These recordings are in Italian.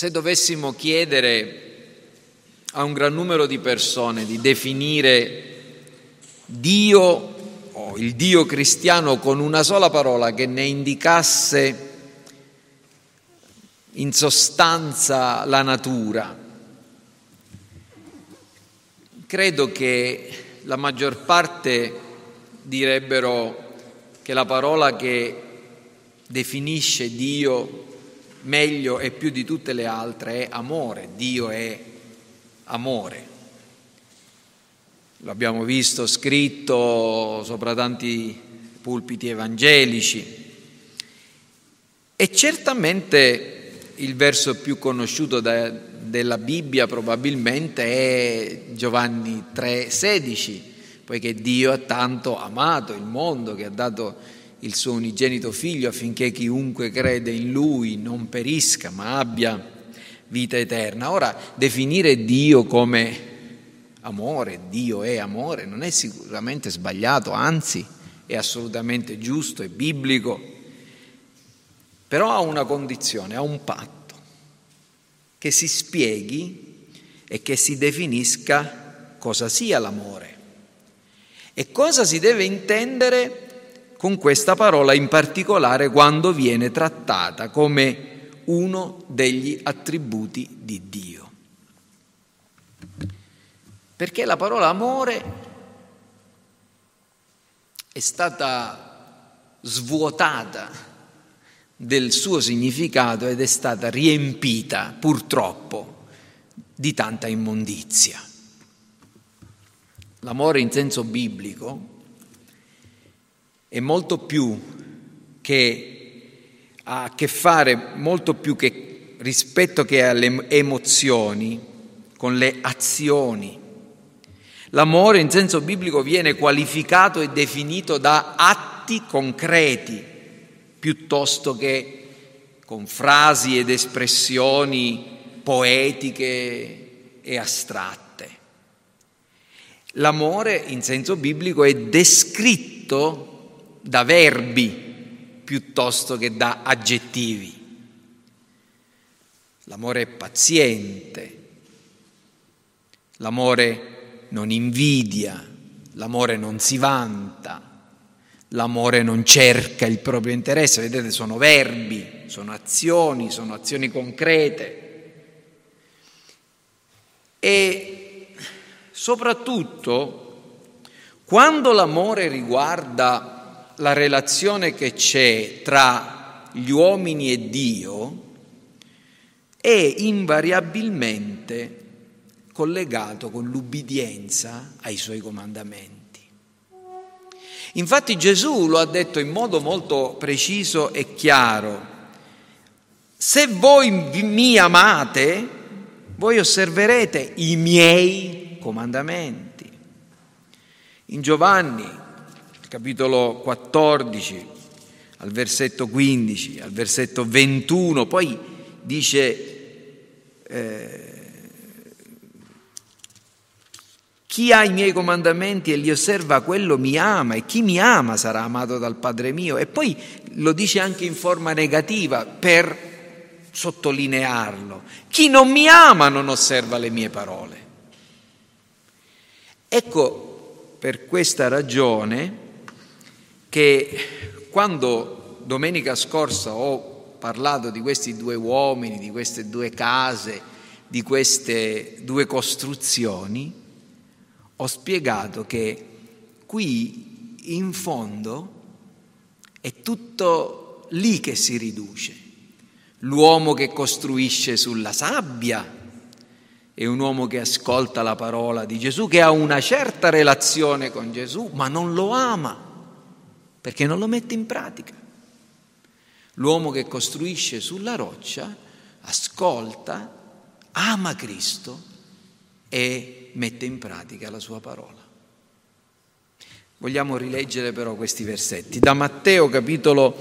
Se dovessimo chiedere a un gran numero di persone di definire Dio o il Dio cristiano con una sola parola che ne indicasse in sostanza la natura, credo che la maggior parte direbbero che la parola che definisce Dio meglio e più di tutte le altre è amore. Dio è amore. Lo abbiamo visto scritto sopra tanti pulpiti evangelici. E certamente il verso più conosciuto della Bibbia probabilmente è Giovanni 3,16, poiché Dio ha tanto amato il mondo che ha dato il suo unigenito figlio affinché chiunque crede in lui non perisca ma abbia vita eterna. Ora, definire Dio come amore, Dio è amore, non è sicuramente sbagliato, anzi è assolutamente giusto, è biblico, però ha una condizione, ha un patto: che si spieghi e che si definisca cosa sia l'amore e cosa si deve intendere con questa parola in particolare quando viene trattata come uno degli attributi di Dio. Perché la parola amore è stata svuotata del suo significato ed è stata riempita, purtroppo, di tanta immondizia. L'amore in senso biblico è molto più che ha a che fare, molto più che rispetto che alle emozioni, con le azioni. L'amore in senso biblico viene qualificato e definito da atti concreti piuttosto che con frasi ed espressioni poetiche e astratte. L'amore in senso biblico è descritto da verbi piuttosto che da aggettivi. L'amore è paziente, l'amore non invidia, l'amore non si vanta, l'amore non cerca il proprio interesse. Vedete, sono verbi, sono azioni concrete. E soprattutto quando l'amore riguarda la relazione che c'è tra gli uomini e Dio, è invariabilmente collegato con l'ubbidienza ai suoi comandamenti. Infatti Gesù lo ha detto in modo molto preciso e chiaro: se voi mi amate, voi osserverete i miei comandamenti. In Giovanni capitolo 14, al versetto 15, al versetto 21, poi dice chi ha i miei comandamenti e li osserva, quello mi ama, e chi mi ama sarà amato dal Padre mio. E poi lo dice anche in forma negativa per sottolinearlo: chi non mi ama non osserva le mie parole. Ecco, per questa ragione che quando domenica scorsa ho parlato di questi due uomini, di queste due case, di queste due costruzioni, ho spiegato che qui in fondo è tutto lì che si riduce. L'uomo che costruisce sulla sabbia è un uomo che ascolta la parola di Gesù, che ha una certa relazione con Gesù, ma non lo ama, perché non lo mette in pratica. L'uomo che costruisce sulla roccia ascolta, ama Cristo e mette in pratica la sua parola. Vogliamo rileggere però questi versetti. Da Matteo capitolo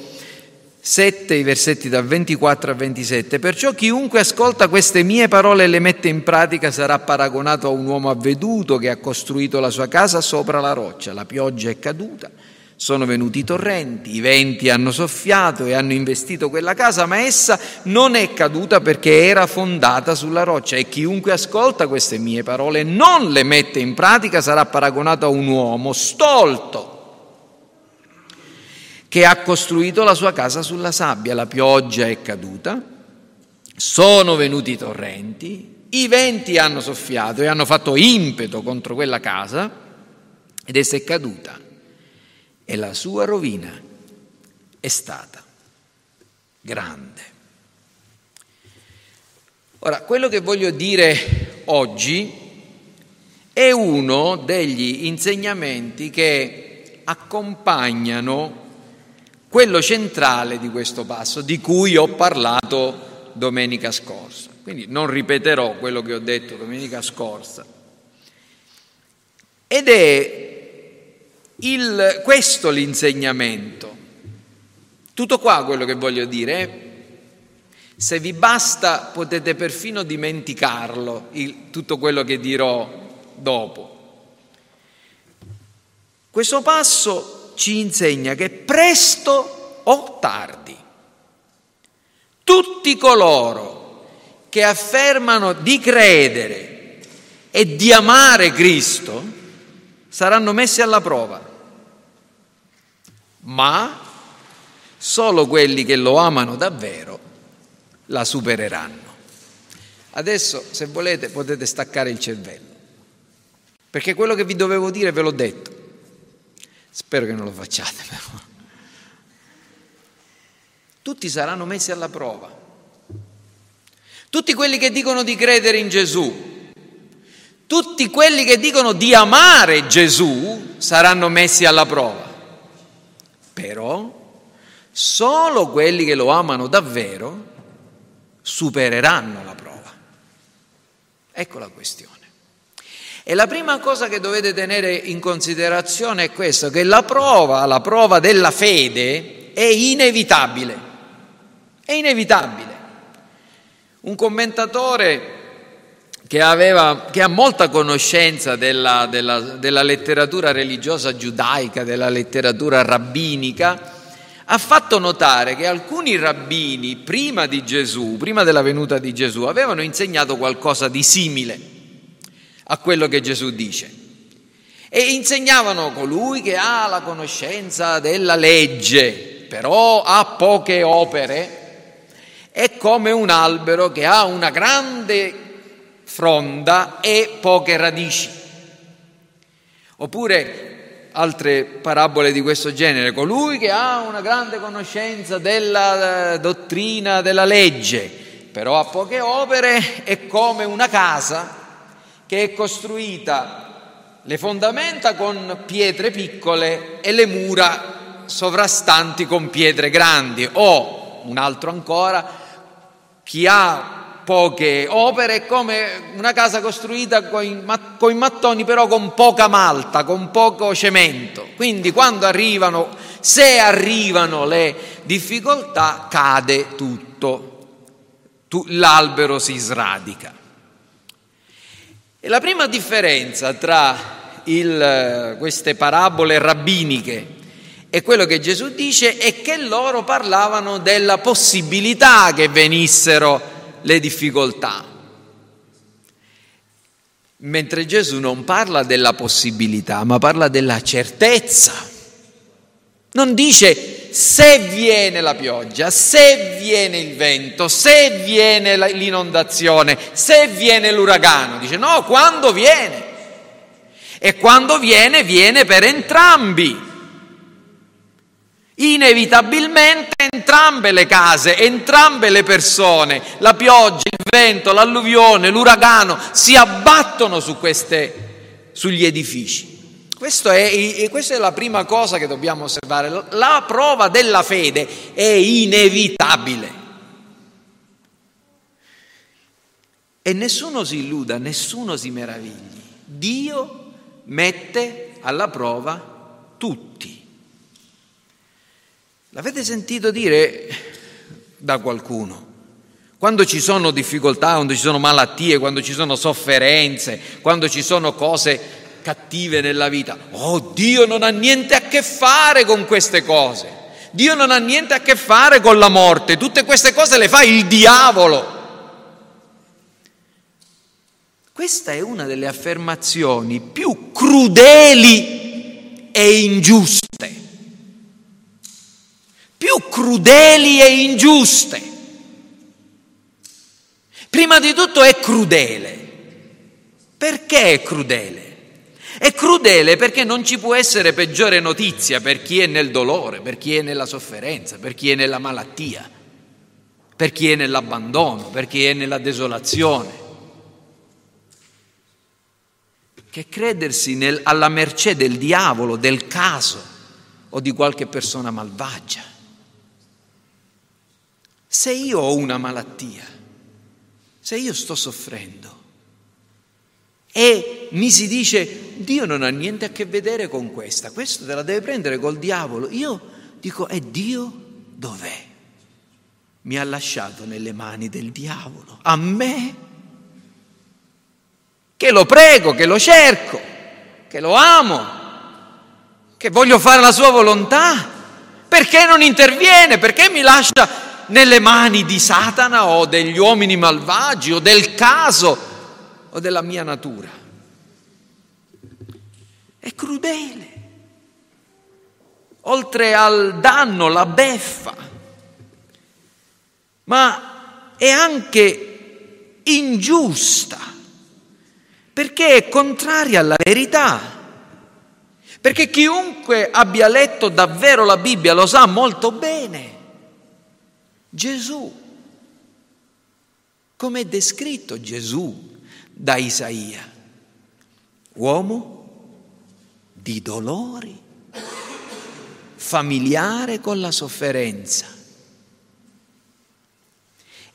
7, i versetti dal 24 al 27. Perciò chiunque ascolta queste mie parole e le mette in pratica sarà paragonato a un uomo avveduto che ha costruito la sua casa sopra la roccia. La pioggia è caduta, Sono venuti i torrenti, i venti hanno soffiato e hanno investito quella casa, ma essa non è caduta perché era fondata sulla roccia, e chiunque ascolta queste mie parole e non le mette in pratica sarà paragonato a un uomo stolto che ha costruito la sua casa sulla sabbia. La pioggia è caduta, sono venuti i torrenti, i venti hanno soffiato e hanno fatto impeto contro quella casa ed essa è caduta. E la sua rovina è stata grande. Ora, quello che voglio dire oggi è uno degli insegnamenti che accompagnano quello centrale di questo passo, di cui ho parlato domenica scorsa. Quindi non ripeterò quello che ho detto domenica scorsa. Ed è questo l'insegnamento. Tutto qua quello che voglio dire. Se vi basta potete perfino dimenticarlo, tutto quello che dirò dopo. Questo passo ci insegna che presto o tardi tutti coloro che affermano di credere e di amare Cristo saranno messi alla prova. Ma solo quelli che lo amano davvero la supereranno. Adesso, se volete, potete staccare il cervello, perché quello che vi dovevo dire ve l'ho detto. Spero che non lo facciate, però. Tutti saranno messi alla prova. Tutti quelli che dicono di credere in Gesù, tutti quelli che dicono di amare Gesù saranno messi alla prova. Però solo quelli che lo amano davvero supereranno la prova. Ecco la questione. E la prima cosa che dovete tenere in considerazione è questo, che la prova della fede è inevitabile. È inevitabile. Un commentatore che ha molta conoscenza della letteratura religiosa giudaica, della letteratura rabbinica, ha fatto notare che alcuni rabbini prima di Gesù, prima della venuta di Gesù, avevano insegnato qualcosa di simile a quello che Gesù dice. E insegnavano colui che ha la conoscenza della legge, però ha poche opere, è come un albero che ha una grande fronda e poche radici. Oppure altre parabole di questo genere: colui che ha una grande conoscenza della dottrina della legge, però ha poche opere, è come una casa che è costruita, le fondamenta con pietre piccole e le mura sovrastanti con pietre grandi. O un altro ancora: chi ha poche opere è come una casa costruita con i mattoni, però con poca malta, con poco cemento. Quindi se arrivano le difficoltà, cade tutto, l'albero si sradica. E la prima differenza tra queste parabole rabbiniche e quello che Gesù dice è che loro parlavano della possibilità che venissero le difficoltà, mentre Gesù non parla della possibilità, ma parla della certezza. Non dice se viene la pioggia, se viene il vento, se viene l'inondazione, se viene l'uragano. Dice no, quando viene. E quando viene per entrambi. Inevitabilmente entrambe le case, entrambe le persone, la pioggia, il vento, l'alluvione, l'uragano si abbattono sugli edifici. Questa è la prima cosa che dobbiamo osservare. La prova della fede è inevitabile. E nessuno si illuda, nessuno si meravigli. Dio mette alla prova tutti. L'avete sentito dire da qualcuno? Quando ci sono difficoltà, quando ci sono malattie, quando ci sono sofferenze, quando ci sono cose cattive nella vita. Oh, Dio non ha niente a che fare con queste cose. Dio non ha niente a che fare con la morte. Tutte queste cose le fa il diavolo. Questa è una delle affermazioni più crudeli e ingiuste. Prima di tutto è crudele. Perché è crudele? È crudele perché non ci può essere peggiore notizia per chi è nel dolore, per chi è nella sofferenza, per chi è nella malattia, per chi è nell'abbandono, per chi è nella desolazione, che credersi alla mercé del diavolo, del caso o di qualche persona malvagia. Se io ho una malattia, se io sto soffrendo e mi si dice Dio non ha niente a che vedere con questa, questo te la deve prendere col diavolo, io dico: e Dio dov'è? Mi ha lasciato nelle mani del diavolo, a me che lo prego, che lo cerco, che lo amo, che voglio fare la sua volontà, perché non interviene? Perché mi lascia nelle mani di Satana o degli uomini malvagi o del caso o della mia natura? È crudele. Oltre al danno, la beffa, ma è anche ingiusta, perché è contraria alla verità. Perché chiunque abbia letto davvero la Bibbia lo sa molto bene. Gesù, come è descritto Gesù da Isaia, uomo di dolori, familiare con la sofferenza.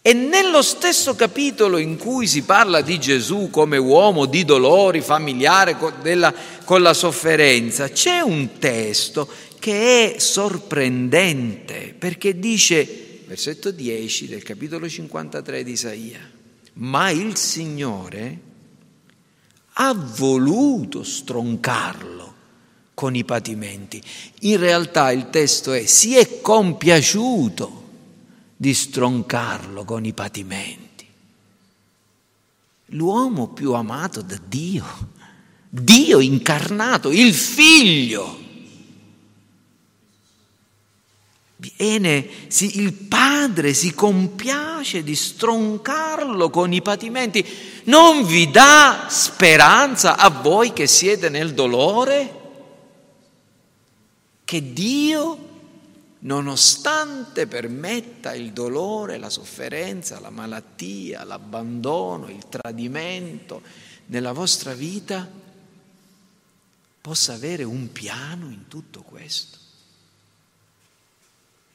E nello stesso capitolo in cui si parla di Gesù come uomo di dolori, familiare con la sofferenza, c'è un testo che è sorprendente, perché dice, versetto 10 del capitolo 53 di Isaia: ma il Signore ha voluto stroncarlo con i patimenti. In realtà il testo è: si è compiaciuto di stroncarlo con i patimenti. L'uomo più amato da Dio, Dio incarnato, il Figlio. Bene, sì, il Padre si compiace di stroncarlo con i patimenti. Non vi dà speranza a voi che siete nel dolore? Che Dio, nonostante permetta il dolore, la sofferenza, la malattia, l'abbandono, il tradimento nella vostra vita, possa avere un piano in tutto questo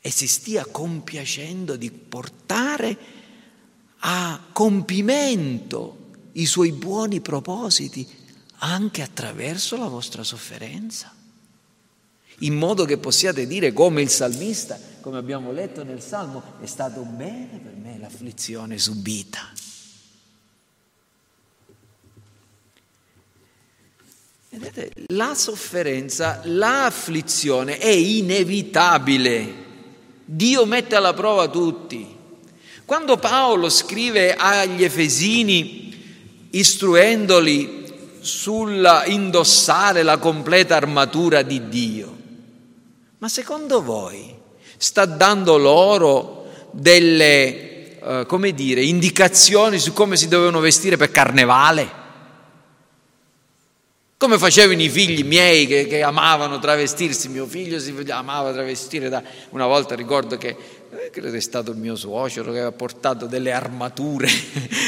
e si stia compiacendo di portare a compimento i suoi buoni propositi anche attraverso la vostra sofferenza, in modo che possiate dire come il salmista, come abbiamo letto nel Salmo: è stato bene per me l'afflizione subita. Vedete, la sofferenza, l'afflizione è inevitabile. Dio mette alla prova tutti. Quando Paolo scrive agli Efesini, istruendoli sull'indossare la completa armatura di Dio, ma secondo voi sta dando loro delle, indicazioni su come si dovevano vestire per carnevale? Come facevano i figli miei che amavano travestirsi? Mio figlio si amava travestire una volta ricordo che, credo è stato mio suocero che aveva portato delle armature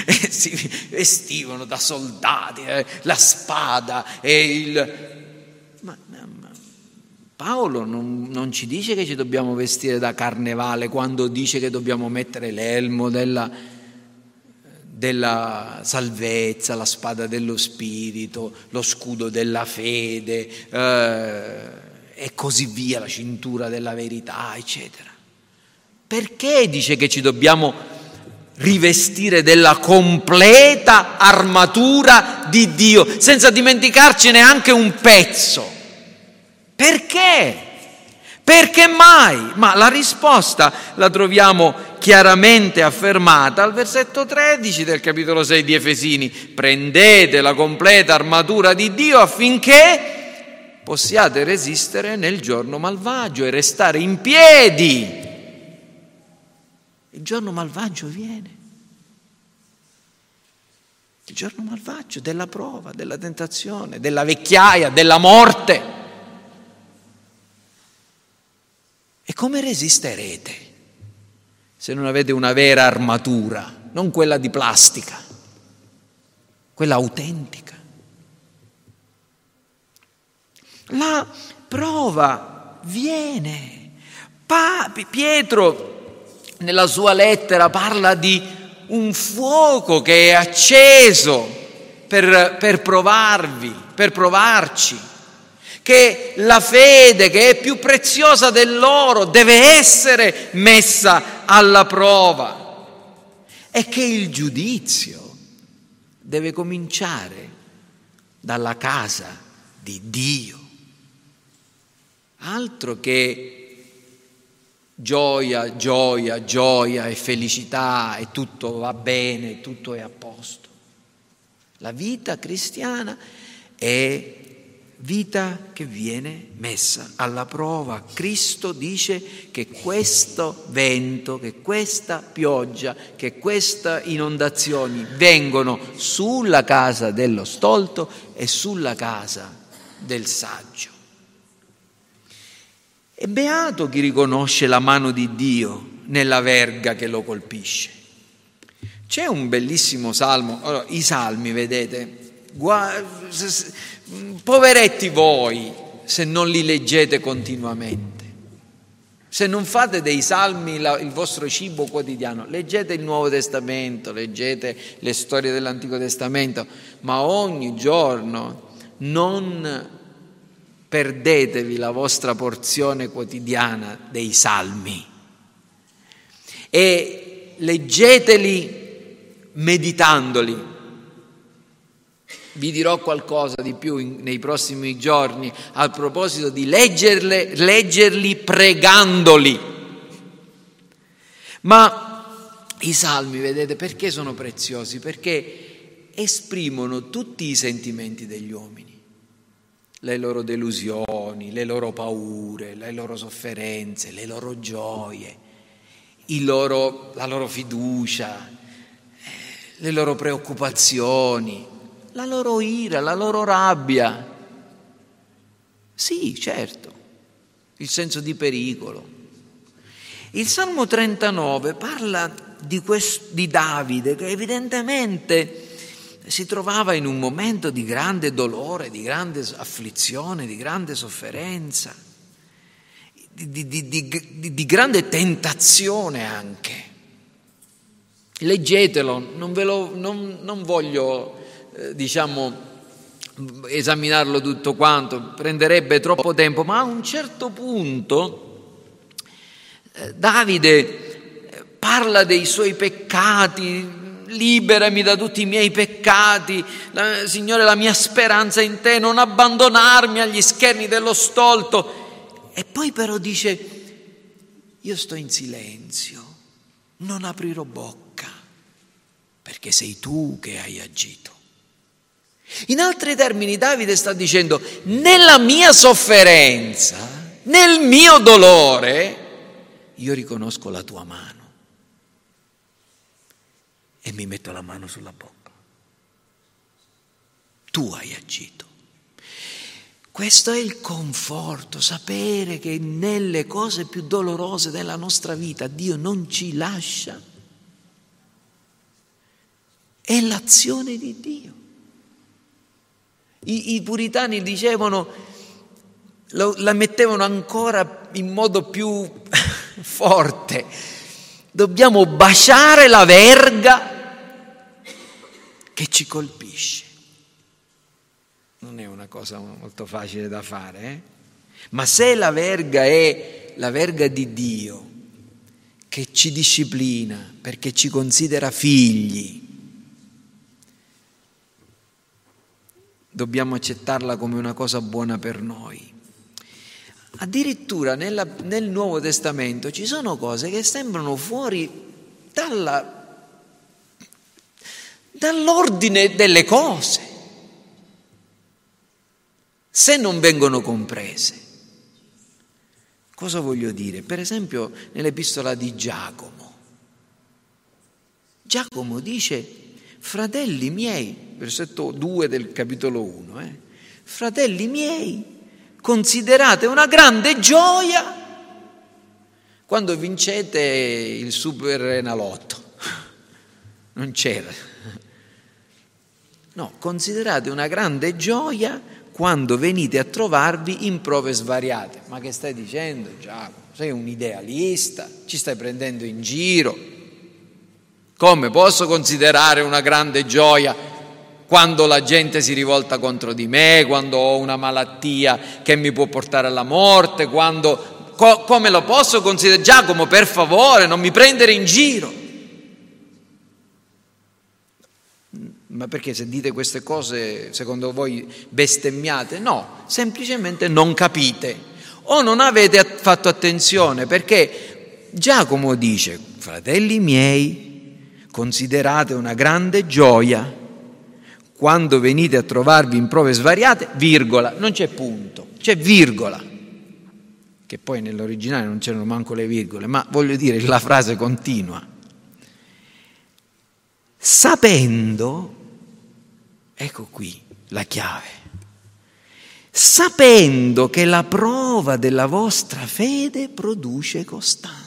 e si vestivano da soldati, la spada e Paolo non ci dice che ci dobbiamo vestire da carnevale quando dice che dobbiamo mettere l'elmo della salvezza, la spada dello spirito, lo scudo della fede e così via, la cintura della verità, eccetera. Perché dice che ci dobbiamo rivestire della completa armatura di Dio, senza dimenticarci neanche un pezzo. Perché? Perché mai? Ma la risposta la troviamo chiaramente affermata al versetto 13 del capitolo 6 di Efesini. Prendete la completa armatura di Dio affinché possiate resistere nel giorno malvagio e restare in piedi. Il giorno malvagio viene. Il giorno malvagio della prova, della tentazione, della vecchiaia, della morte. E come resisterete se non avete una vera armatura, non quella di plastica, quella autentica? La prova viene. Pietro nella sua lettera parla di un fuoco che è acceso per provarvi, per provarci. Che la fede, che è più preziosa dell'oro, deve essere messa alla prova, e che il giudizio deve cominciare dalla casa di Dio. Altro che gioia, gioia, gioia e felicità e tutto va bene, tutto è a posto. La vita cristiana è vita che viene messa alla prova. Cristo dice che questo vento, che questa pioggia, che queste inondazioni vengono sulla casa dello stolto e sulla casa del saggio. E beato chi riconosce la mano di Dio nella verga che lo colpisce. C'è un bellissimo salmo. Allora, i salmi, vedete, poveretti voi se non li leggete continuamente, se non fate dei salmi il vostro cibo quotidiano. Leggete il Nuovo Testamento, leggete le storie dell'Antico Testamento, ma ogni giorno non perdetevi la vostra porzione quotidiana dei salmi e leggeteli meditandoli. Vi dirò qualcosa di più nei prossimi giorni a proposito di leggerli pregandoli. Ma i salmi, vedete, perché sono preziosi? Perché esprimono tutti i sentimenti degli uomini, le loro delusioni, le loro paure, le loro sofferenze, le loro gioie, la loro fiducia, le loro preoccupazioni, la loro ira, la loro rabbia. Sì, certo, il senso di pericolo. Il Salmo 39 parla di Davide, che evidentemente si trovava in un momento di grande dolore, di grande afflizione, di grande sofferenza, di grande tentazione anche. Leggetelo, non voglio esaminarlo tutto quanto, prenderebbe troppo tempo, ma a un certo punto Davide parla dei suoi peccati. Liberami da tutti i miei peccati, Signore, la mia speranza è in te, non abbandonarmi agli scherni dello stolto. E poi però dice: io sto in silenzio, non aprirò bocca, perché sei tu che hai agito. In altri termini, Davide sta dicendo: nella mia sofferenza, nel mio dolore, io riconosco la tua mano e mi metto la mano sulla bocca. Tu hai agito. Questo è il conforto, sapere che nelle cose più dolorose della nostra vita Dio non ci lascia. È l'azione di Dio. I puritani dicevano, la mettevano ancora in modo più forte: dobbiamo baciare la verga che ci colpisce. Non è una cosa molto facile da fare, ma se la verga è la verga di Dio, che ci disciplina perché ci considera figli. Dobbiamo accettarla come una cosa buona per noi. Addirittura nel Nuovo Testamento ci sono cose che sembrano fuori dall'ordine delle cose, se non vengono comprese. Cosa voglio dire? Per esempio nell'epistola di Giacomo. Giacomo dice: fratelli miei, versetto 2 del capitolo 1, fratelli miei, considerate una grande gioia quando vincete il Super Enalotto. Non c'era. No, considerate una grande gioia quando venite a trovarvi in prove svariate. Ma che stai dicendo, Giacomo? Sei un idealista, ci stai prendendo in giro. Come posso considerare una grande gioia quando la gente si rivolta contro di me, quando ho una malattia che mi può portare alla morte, quando come lo posso considerare? Giacomo, per favore, non mi prendere in giro. Ma perché, se dite queste cose, secondo voi bestemmiate? No, semplicemente non capite o non avete fatto attenzione, perché Giacomo dice: fratelli miei, considerate una grande gioia quando venite a trovarvi in prove svariate, virgola, non c'è punto, c'è virgola, che poi nell'originale non c'erano manco le virgole, ma voglio dire, la frase continua. Sapendo, ecco qui la chiave, sapendo che la prova della vostra fede produce costanza.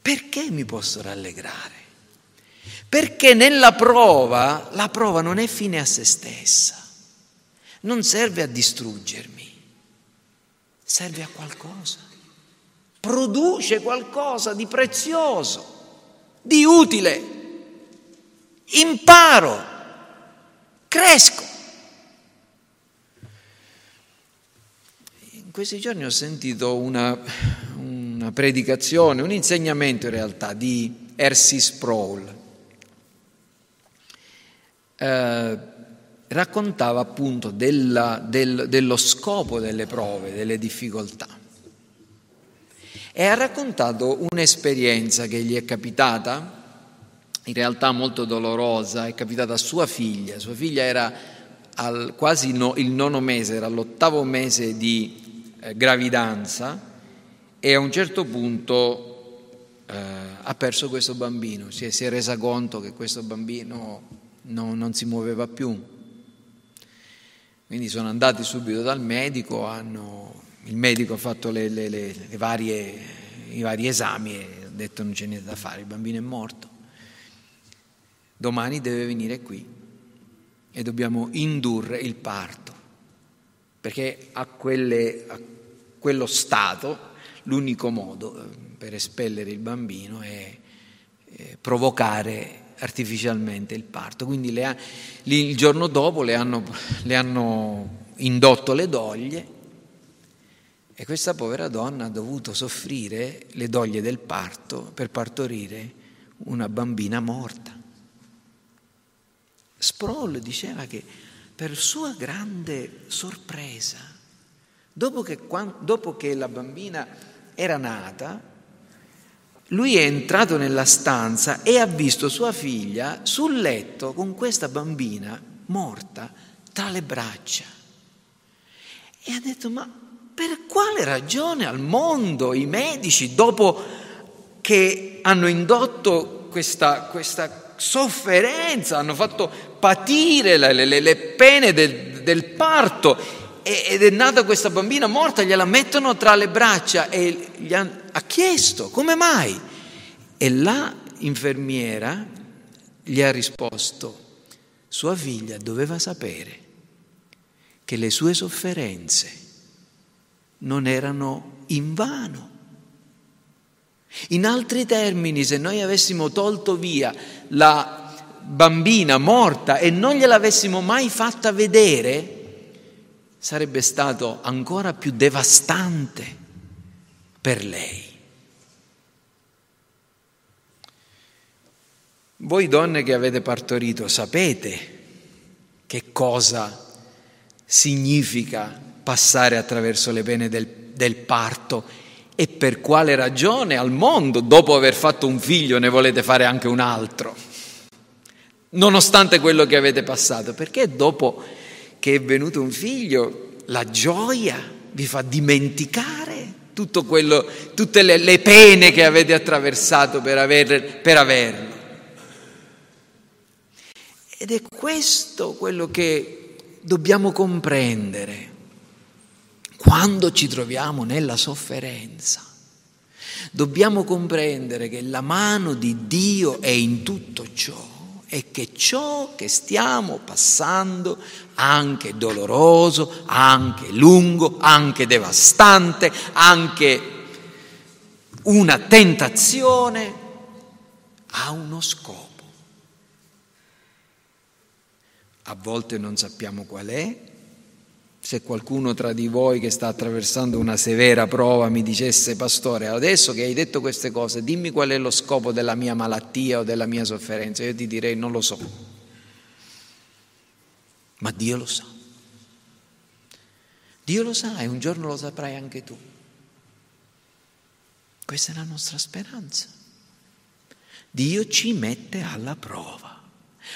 Perché mi posso rallegrare? Perché nella prova, la prova non è fine a se stessa, non serve a distruggermi, serve a qualcosa, produce qualcosa di prezioso, di utile, imparo, cresco. In questi giorni ho sentito una predicazione, un insegnamento in realtà di R.C. Sproul. Raccontava appunto dello scopo delle prove, delle difficoltà, e ha raccontato un'esperienza che gli è capitata, in realtà molto dolorosa. È capitata a sua figlia era il nono mese, era l'8° mese di gravidanza, e a un certo punto ha perso questo bambino, si è resa conto che questo bambino non si muoveva più. Quindi sono andati subito dal medico, il medico ha fatto i vari esami e ha detto: non c'è niente da fare, il bambino è morto, domani deve venire qui e dobbiamo indurre il parto, perché a quello stato l'unico modo per espellere il bambino è provocare artificialmente il parto. Quindi il giorno dopo le hanno indotto le doglie, e questa povera donna ha dovuto soffrire le doglie del parto per partorire una bambina morta. Sproul diceva che, per sua grande sorpresa, dopo che la bambina era nata, lui è entrato nella stanza e ha visto sua figlia sul letto con questa bambina morta tra le braccia, e ha detto: ma per quale ragione al mondo i medici, dopo che hanno indotto questa sofferenza, hanno fatto patire le pene del parto, ed è nata questa bambina morta, gliela mettono tra le braccia? E gli ha chiesto come mai, e la infermiera gli ha risposto: sua figlia doveva sapere che le sue sofferenze non erano invano. In altri termini, se noi avessimo tolto via la bambina morta e non gliel'avessimo mai fatta vedere, sarebbe stato ancora più devastante per lei. Voi donne che avete partorito sapete che cosa significa passare attraverso le pene del parto e per quale ragione al mondo, dopo aver fatto un figlio, ne volete fare anche un altro, nonostante quello che avete passato, perché dopo che è venuto un figlio la gioia vi fa dimenticare tutto quello, tutte le pene che avete attraversato per averlo. Ed è questo quello che dobbiamo comprendere quando ci troviamo nella sofferenza. Dobbiamo comprendere che la mano di Dio è in tutto ciò e che ciò che stiamo passando, anche doloroso, anche lungo, anche devastante, anche una tentazione, ha uno scopo. A volte non sappiamo qual è. Se qualcuno tra di voi che sta attraversando una severa prova mi dicesse: pastore, adesso che hai detto queste cose, dimmi qual è lo scopo della mia malattia o della mia sofferenza, io ti direi non lo so, ma Dio lo sa. Dio lo sa e un giorno lo saprai anche tu. Questa è la nostra speranza. Dio ci mette alla prova.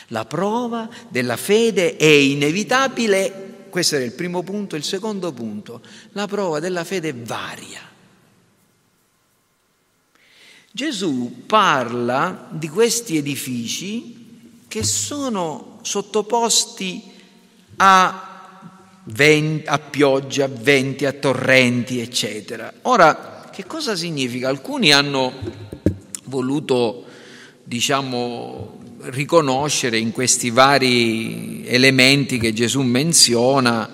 La prova della fede è inevitabile, questo era il primo punto. Il secondo punto, la prova della fede varia. Gesù parla di questi edifici che sono sottoposti a pioggia, a venti, a torrenti, eccetera. Ora, che cosa significa? Alcuni hanno voluto, riconoscere in questi vari elementi che Gesù menziona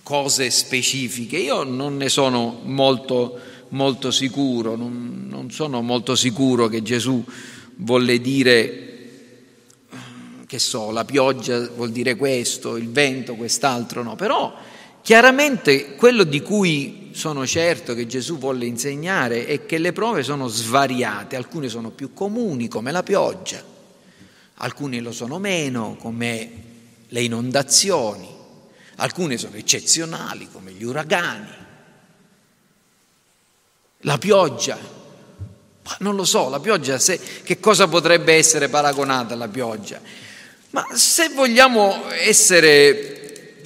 cose specifiche. Io non ne sono molto sicuro, non sono molto sicuro che Gesù volle dire, che so, la pioggia vuol dire questo, il vento quest'altro, no. Però chiaramente quello di cui sono certo che Gesù volle insegnare è che le prove sono svariate, alcune sono più comuni come la pioggia, alcune lo sono meno come le inondazioni, alcune sono eccezionali come gli uragani. La pioggia, non lo so, la pioggia, che cosa potrebbe essere paragonata alla pioggia? Ma se vogliamo essere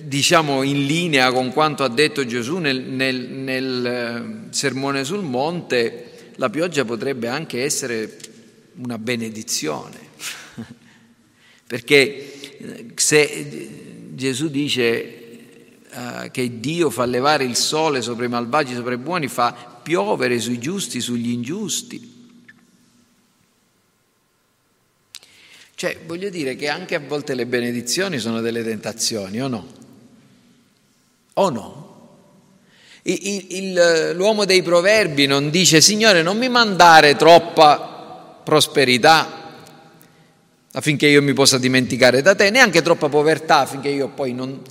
in linea con quanto ha detto Gesù nel Sermone sul Monte, la pioggia potrebbe anche essere una benedizione, perché se Gesù dice che Dio fa levare il sole sopra i malvagi, sopra i buoni, fa piovere sui giusti, sugli ingiusti, cioè voglio dire che anche a volte le benedizioni sono delle tentazioni, o no? O no? L'uomo dei proverbi non dice: Signore, non mi mandare troppa prosperità affinché io mi possa dimenticare da te, neanche troppa povertà affinché io poi non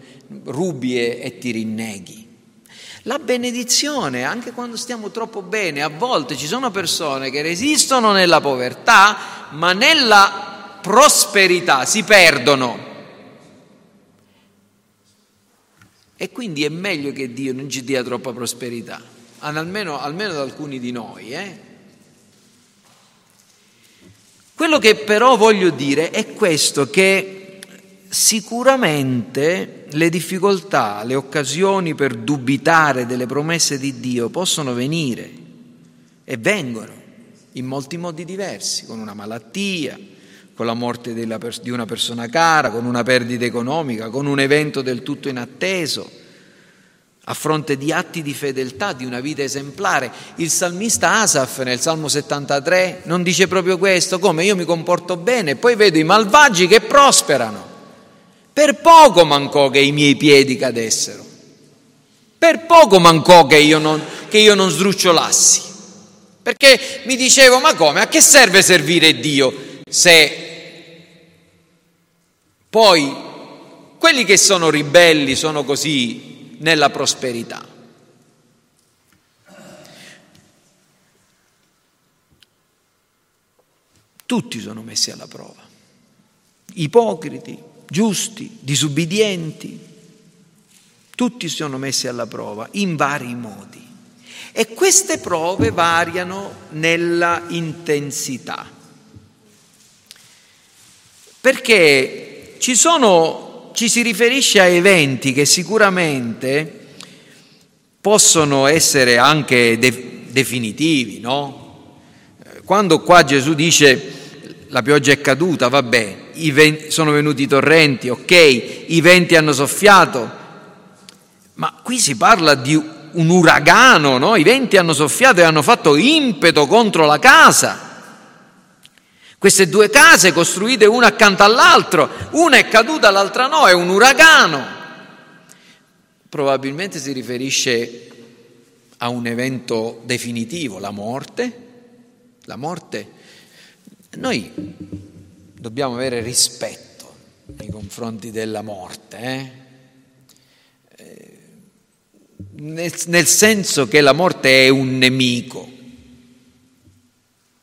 rubi e ti rinneghi. La benedizione, anche quando stiamo troppo bene, a volte ci sono persone che resistono nella povertà, ma nella prosperità si perdono. E quindi è meglio che Dio non ci dia troppa prosperità, almeno ad alcuni di noi. Quello che però voglio dire è questo, che sicuramente le difficoltà, le occasioni per dubitare delle promesse di Dio possono venire e vengono in molti modi diversi, con una malattia, con la morte di una persona cara, con una perdita economica, con un evento del tutto inatteso, a fronte di atti di fedeltà, di una vita esemplare. Il salmista Asaf nel Salmo 73 non dice proprio questo: come io mi comporto bene e poi vedo i malvagi che prosperano, per poco mancò che i miei piedi cadessero, per poco mancò che io non sdrucciolassi, perché mi dicevo: ma come, a che serve servire Dio se poi quelli che sono ribelli sono così nella prosperità? Tutti sono messi alla prova. Ipocriti, giusti, disubbidienti, tutti sono messi alla prova in vari modi. E queste prove variano nella intensità. Perché ci si riferisce a eventi che sicuramente possono essere anche definitivi, no? Quando qua Gesù dice la pioggia è caduta, vabbè, sono venuti i torrenti, ok, i venti hanno soffiato, ma qui si parla di un uragano, no? I venti hanno soffiato e hanno fatto impeto contro la casa. Queste due case costruite una accanto all'altra, una è caduta, l'altra no, è un uragano. Probabilmente si riferisce a un evento definitivo, la morte. La morte, noi dobbiamo avere rispetto nei confronti della morte, nel senso che la morte è un nemico,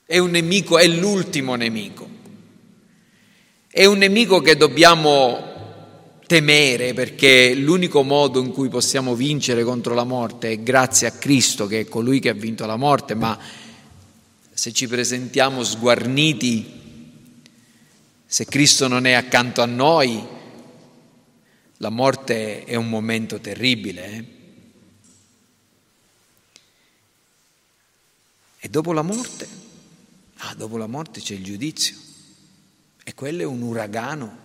è l'ultimo nemico, è un nemico che dobbiamo temere, perché l'unico modo in cui possiamo vincere contro la morte è grazie a Cristo, che è colui che ha vinto la morte. Ma se ci presentiamo sguarniti, se Cristo non è accanto a noi, la morte è un momento terribile. E dopo la morte? Dopo la morte c'è il giudizio. E quello è un uragano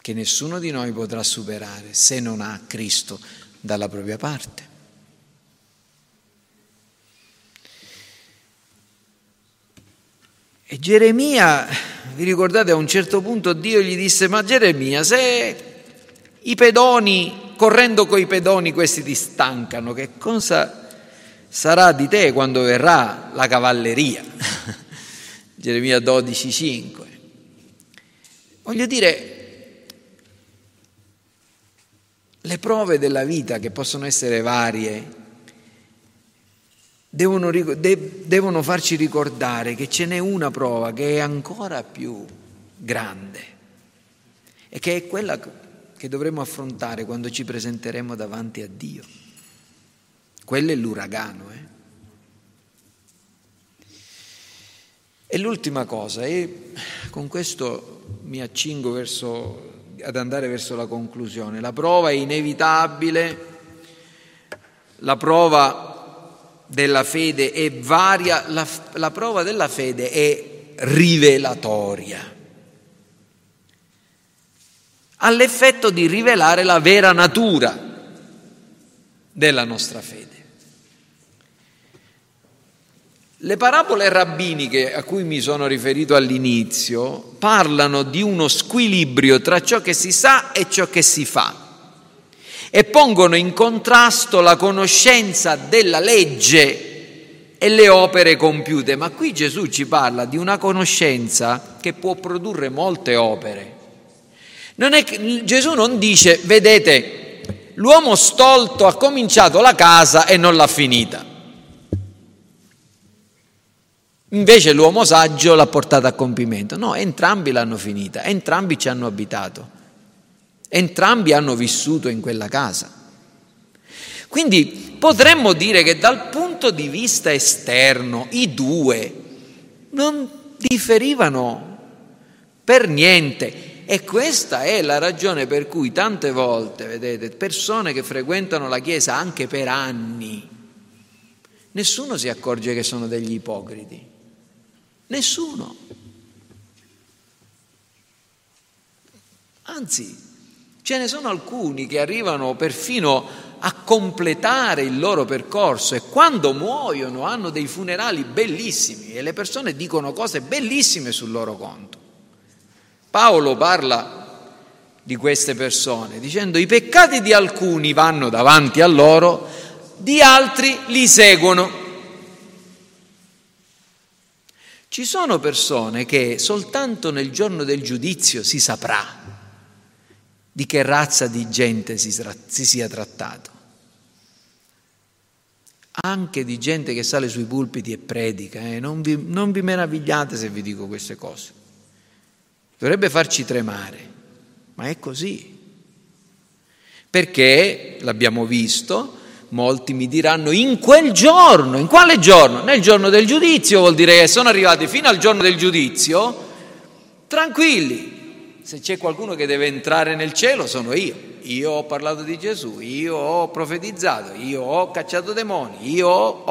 che nessuno di noi potrà superare se non ha Cristo dalla propria parte. E Geremia, vi ricordate, a un certo punto Dio gli disse: ma Geremia, se i pedoni, correndo coi pedoni, questi ti stancano, che cosa sarà di te quando verrà la cavalleria? Geremia 12,5. Voglio dire, le prove della vita, che possono essere varie, devono farci ricordare che ce n'è una prova che è ancora più grande e che è quella che dovremo affrontare quando ci presenteremo davanti a Dio. Quello è l'uragano. E l'ultima cosa, e con questo mi accingo ad andare verso la conclusione: la prova è inevitabile, la prova della fede è varia, la prova della fede è rivelatoria, ha l'effetto di rivelare la vera natura della nostra fede. Le parabole rabbiniche a cui mi sono riferito all'inizio parlano di uno squilibrio tra ciò che si sa e ciò che si fa, e pongono in contrasto la conoscenza della legge e le opere compiute. Ma qui Gesù ci parla di una conoscenza che può produrre molte opere. Gesù non dice: vedete, l'uomo stolto ha cominciato la casa e non l'ha finita, invece l'uomo saggio l'ha portata a compimento. No, entrambi l'hanno finita, entrambi ci hanno abitato, entrambi hanno vissuto in quella casa. Quindi potremmo dire che dal punto di vista esterno i due non differivano per niente, e questa è la ragione per cui tante volte, vedete, persone che frequentano la Chiesa anche per anni, nessuno si accorge che sono degli ipocriti, nessuno, anzi ce ne sono alcuni che arrivano perfino a completare il loro percorso, e quando muoiono hanno dei funerali bellissimi e le persone dicono cose bellissime sul loro conto. Paolo parla di queste persone dicendo: i peccati di alcuni vanno davanti a loro, di altri li seguono. Ci sono persone che soltanto nel giorno del giudizio si saprà di che razza di gente si sia trattato. anche di gente che sale sui pulpiti e predica, non vi meravigliate se vi dico queste cose. Dovrebbe farci tremare, ma è così. Perché, l'abbiamo visto, molti mi diranno in quel giorno. In quale giorno? Nel giorno del giudizio. Vuol dire che sono arrivati fino al giorno del giudizio tranquilli. Se c'è qualcuno che deve entrare nel cielo sono io ho parlato di Gesù, io ho profetizzato, io ho cacciato demoni, io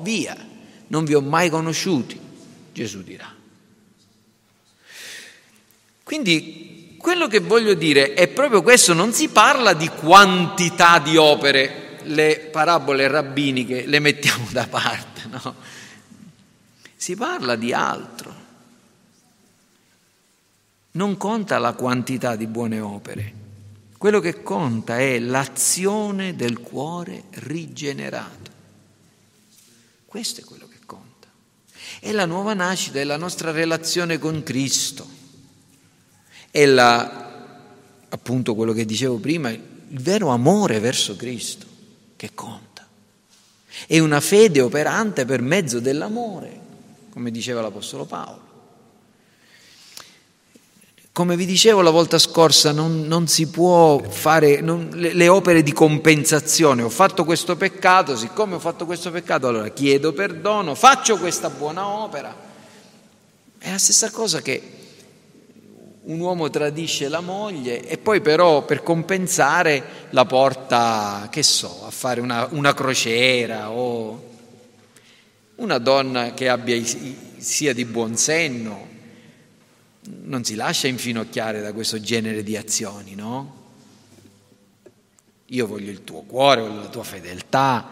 via, non vi ho mai conosciuti, Gesù dirà. Quindi quello che voglio dire è proprio questo, non si parla di quantità di opere, le parabole rabbiniche le mettiamo da parte, no? Si parla di altro. Non conta la quantità di buone opere, quello che conta è l'azione del cuore rigenerato. Questo è quello che conta. È la nuova nascita, è la nostra relazione con Cristo. È appunto quello che dicevo prima, il vero amore verso Cristo che conta. È una fede operante per mezzo dell'amore, come diceva l'Apostolo Paolo. Come vi dicevo la volta scorsa, non si può fare le opere di compensazione. Ho fatto questo peccato, siccome ho fatto questo peccato, allora chiedo perdono, faccio questa buona opera. È la stessa cosa che un uomo tradisce la moglie e poi però per compensare la porta, a fare una crociera, o una donna che sia di buon senno. Non si lascia infinocchiare da questo genere di azioni, no? Io voglio il tuo cuore, voglio la tua fedeltà,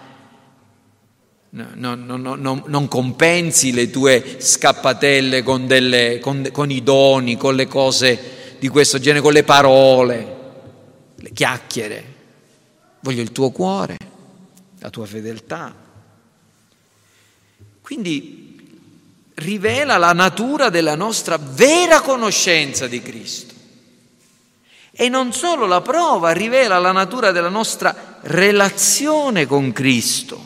non compensi le tue scappatelle con i doni, con le cose di questo genere, con le parole, le chiacchiere. Voglio il tuo cuore, la tua fedeltà. Quindi rivela la natura della nostra vera conoscenza di Cristo. E non solo la prova, rivela la natura della nostra relazione con Cristo.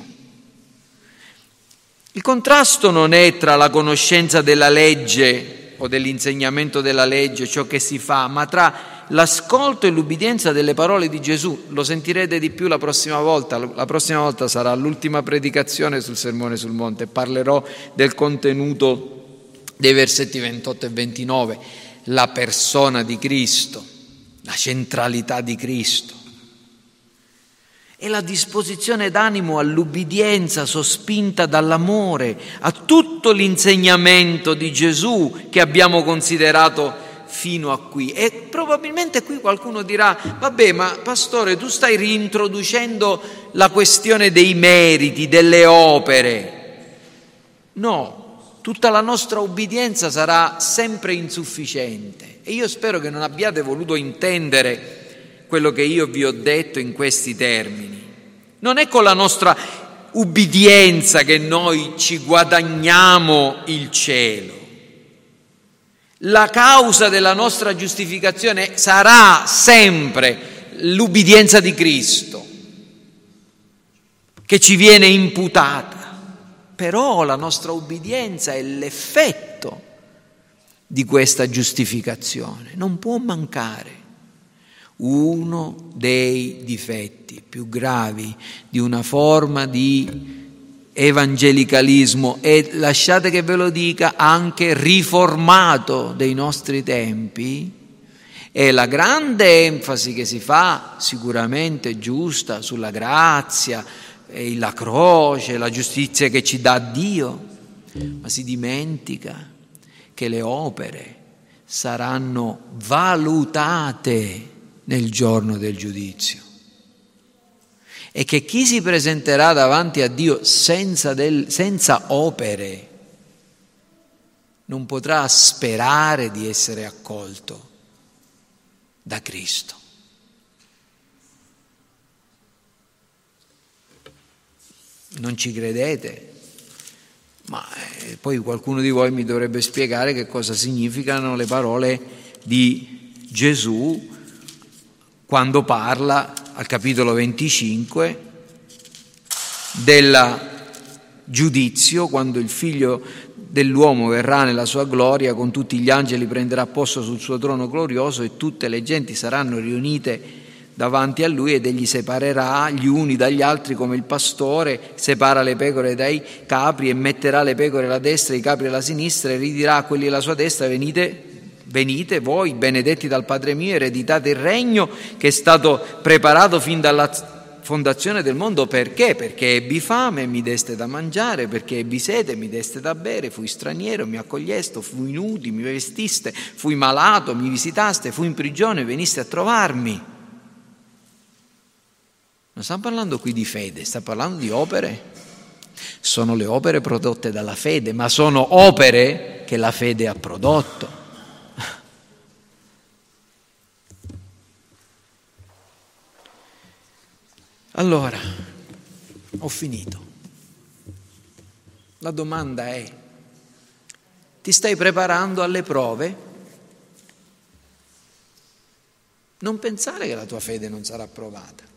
Il contrasto non è tra la conoscenza della legge o dell'insegnamento della legge, ciò che si fa, ma tra l'ascolto e l'ubbidienza delle parole di Gesù. Lo sentirete di più la prossima volta sarà l'ultima predicazione sul Sermone sul Monte. Parlerò del contenuto dei versetti 28 e 29, la persona di Cristo, la centralità di Cristo e la disposizione d'animo all'ubbidienza sospinta dall'amore a tutto l'insegnamento di Gesù che abbiamo considerato fino a qui. E probabilmente qui qualcuno dirà: vabbè, ma pastore, tu stai reintroducendo la questione dei meriti, delle opere. No, tutta la nostra ubbidienza sarà sempre insufficiente. E io spero che non abbiate voluto intendere quello che io vi ho detto in questi termini. Non è con la nostra ubbidienza che noi ci guadagniamo il cielo. La causa della nostra giustificazione sarà sempre l'ubbidienza di Cristo che ci viene imputata, però la nostra ubbidienza è l'effetto di questa giustificazione, non può mancare. Uno dei difetti più gravi di una forma di evangelicalismo, e lasciate che ve lo dica, anche riformato, dei nostri tempi, è la grande enfasi che si fa, sicuramente giusta, sulla grazia, la croce, la giustizia che ci dà Dio, ma si dimentica che le opere saranno valutate nel giorno del giudizio. E che chi si presenterà davanti a Dio senza opere non potrà sperare di essere accolto da Cristo. Non ci credete? Ma poi qualcuno di voi mi dovrebbe spiegare che cosa significano le parole di Gesù quando parla al capitolo 25 del giudizio, quando il Figlio dell'uomo verrà nella sua gloria con tutti gli angeli, prenderà posto sul suo trono glorioso e tutte le genti saranno riunite davanti a lui, ed egli separerà gli uni dagli altri come il pastore separa le pecore dai capri, e metterà le pecore alla destra e i capri alla sinistra, e ridirà a quelli alla sua destra: venite, venite voi benedetti dal Padre mio, ereditate il regno che è stato preparato fin dalla fondazione del mondo. Perché? Perché ebbi fame, mi deste da mangiare, perché ebbi sete, mi deste da bere, fui straniero, mi accoglieste, fui nudo, mi vestiste, fui malato, mi visitaste, fui in prigione, veniste a trovarmi. Non sta parlando qui di fede, sta parlando di opere. Sono le opere prodotte dalla fede, ma sono opere che la fede ha prodotto. Allora, ho finito. La domanda è: ti stai preparando alle prove? Non pensare che la tua fede non sarà provata.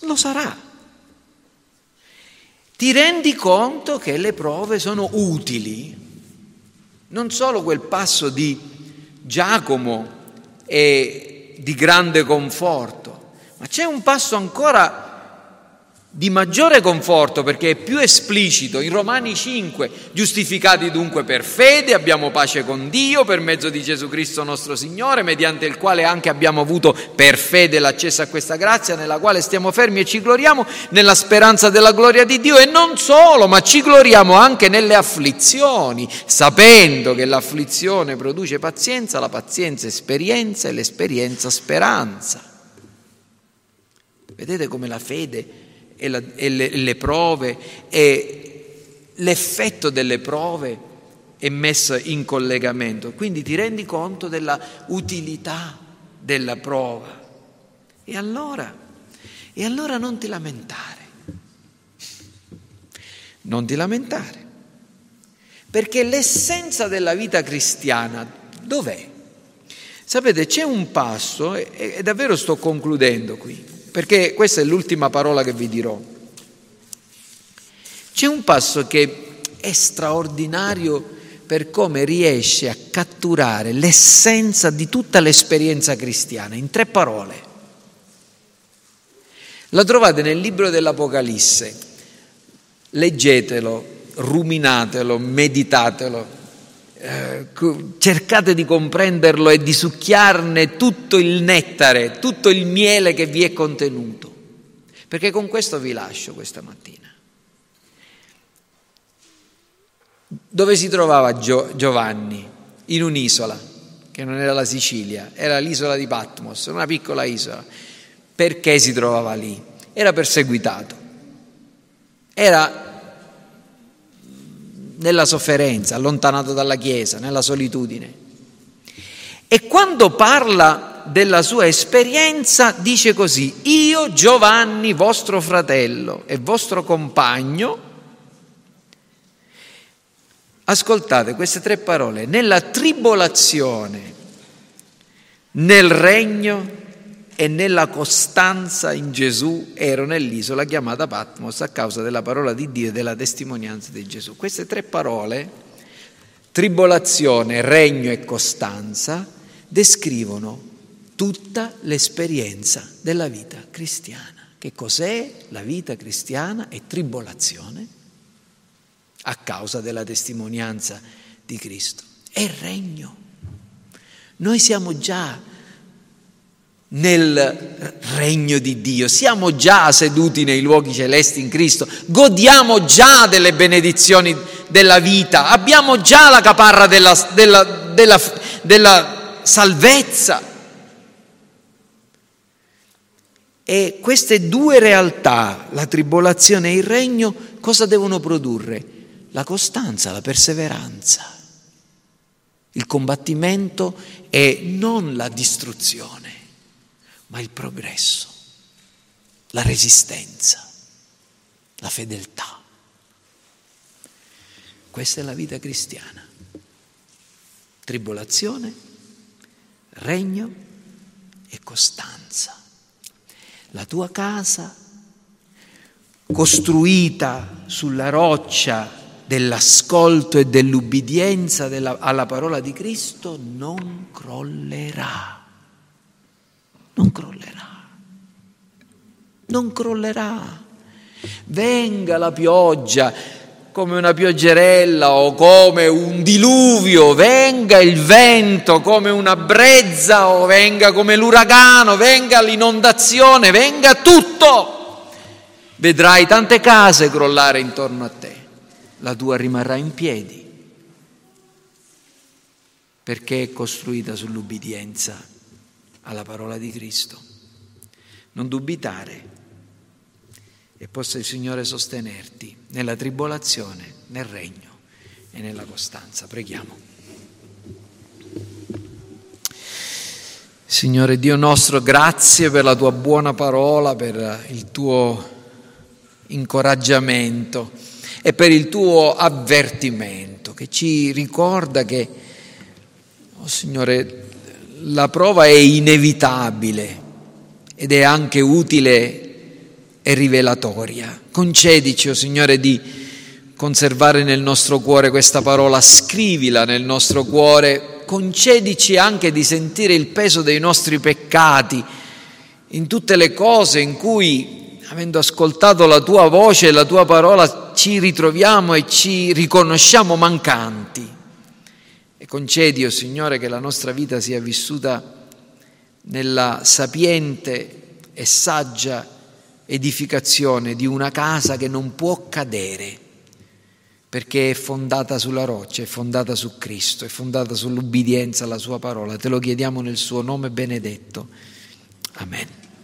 Lo sarà. Ti rendi conto che le prove sono utili, non solo quel passo di Giacomo è di grande conforto, ma c'è un passo ancora di maggiore conforto, perché è più esplicito. In Romani 5: giustificati dunque per fede, abbiamo pace con Dio per mezzo di Gesù Cristo nostro Signore, mediante il quale anche abbiamo avuto per fede l'accesso a questa grazia, nella quale stiamo fermi e ci gloriamo nella speranza della gloria di Dio. E non solo, ma ci gloriamo anche nelle afflizioni, sapendo che l'afflizione produce pazienza, la pazienza esperienza, e l'esperienza speranza. Vedete come la fede e le prove e l'effetto delle prove è messo in collegamento. Quindi ti rendi conto della utilità della prova, e allora non ti lamentare, perché l'essenza della vita cristiana dov'è? Sapete, c'è un passo, e davvero sto concludendo qui, perché questa è l'ultima parola che vi dirò. C'è un passo che è straordinario per come riesce a catturare l'essenza di tutta l'esperienza cristiana, in 3 parole. La trovate nel libro dell'Apocalisse. Leggetelo, ruminatelo, meditatelo, cercate di comprenderlo e di succhiarne tutto il nettare, tutto il miele che vi è contenuto, perché con questo vi lascio questa mattina. Dove si trovava Giovanni? In un'isola che non era la Sicilia, era l'isola di Patmos, una piccola isola. Perché si trovava lì? Era perseguitato, era nella sofferenza, allontanato dalla Chiesa, nella solitudine. E quando parla della sua esperienza dice così: io Giovanni, vostro fratello e vostro compagno, ascoltate queste 3 parole, nella tribolazione, nel regno e nella costanza in Gesù, ero nell'isola chiamata Patmos a causa della parola di Dio e della testimonianza di Gesù. Queste 3 parole, tribolazione, regno e costanza, descrivono tutta l'esperienza della vita cristiana. Che cos'è la vita cristiana? È tribolazione a causa della testimonianza di Cristo. È regno. Noi siamo già nel regno di Dio, siamo già seduti nei luoghi celesti in Cristo, godiamo già delle benedizioni della vita, abbiamo già la caparra della salvezza. E queste 2 realtà, la tribolazione e il regno, cosa devono produrre? La costanza, la perseveranza, il combattimento e non la distruzione, ma il progresso, la resistenza, la fedeltà. Questa è la vita cristiana. Tribolazione, regno e costanza. La tua casa costruita sulla roccia dell'ascolto e dell'ubbidienza alla parola di Cristo, non crollerà. Non crollerà. Non crollerà. Venga la pioggia come una pioggerella o come un diluvio, venga il vento come una brezza o venga come l'uragano, venga l'inondazione, venga tutto, vedrai tante case crollare intorno a te, la tua rimarrà in piedi perché è costruita sull'ubbidienza alla parola di Cristo. Non dubitare, e possa il Signore sostenerti nella tribolazione, nel regno e nella costanza. Preghiamo. Signore Dio nostro, grazie per la tua buona parola, per il tuo incoraggiamento e per il tuo avvertimento che ci ricorda che, oh Signore, la prova è inevitabile ed è anche utile e rivelatoria. Concedici, oh Signore, di conservare nel nostro cuore questa parola, scrivila nel nostro cuore, concedici anche di sentire il peso dei nostri peccati in tutte le cose in cui, avendo ascoltato la tua voce e la tua parola, ci ritroviamo e ci riconosciamo mancanti. E concedi, oh Signore, che la nostra vita sia vissuta nella sapiente e saggia edificazione di una casa che non può cadere, perché è fondata sulla roccia, è fondata su Cristo, è fondata sull'ubbidienza alla sua parola. Te lo chiediamo nel suo nome benedetto. Amen.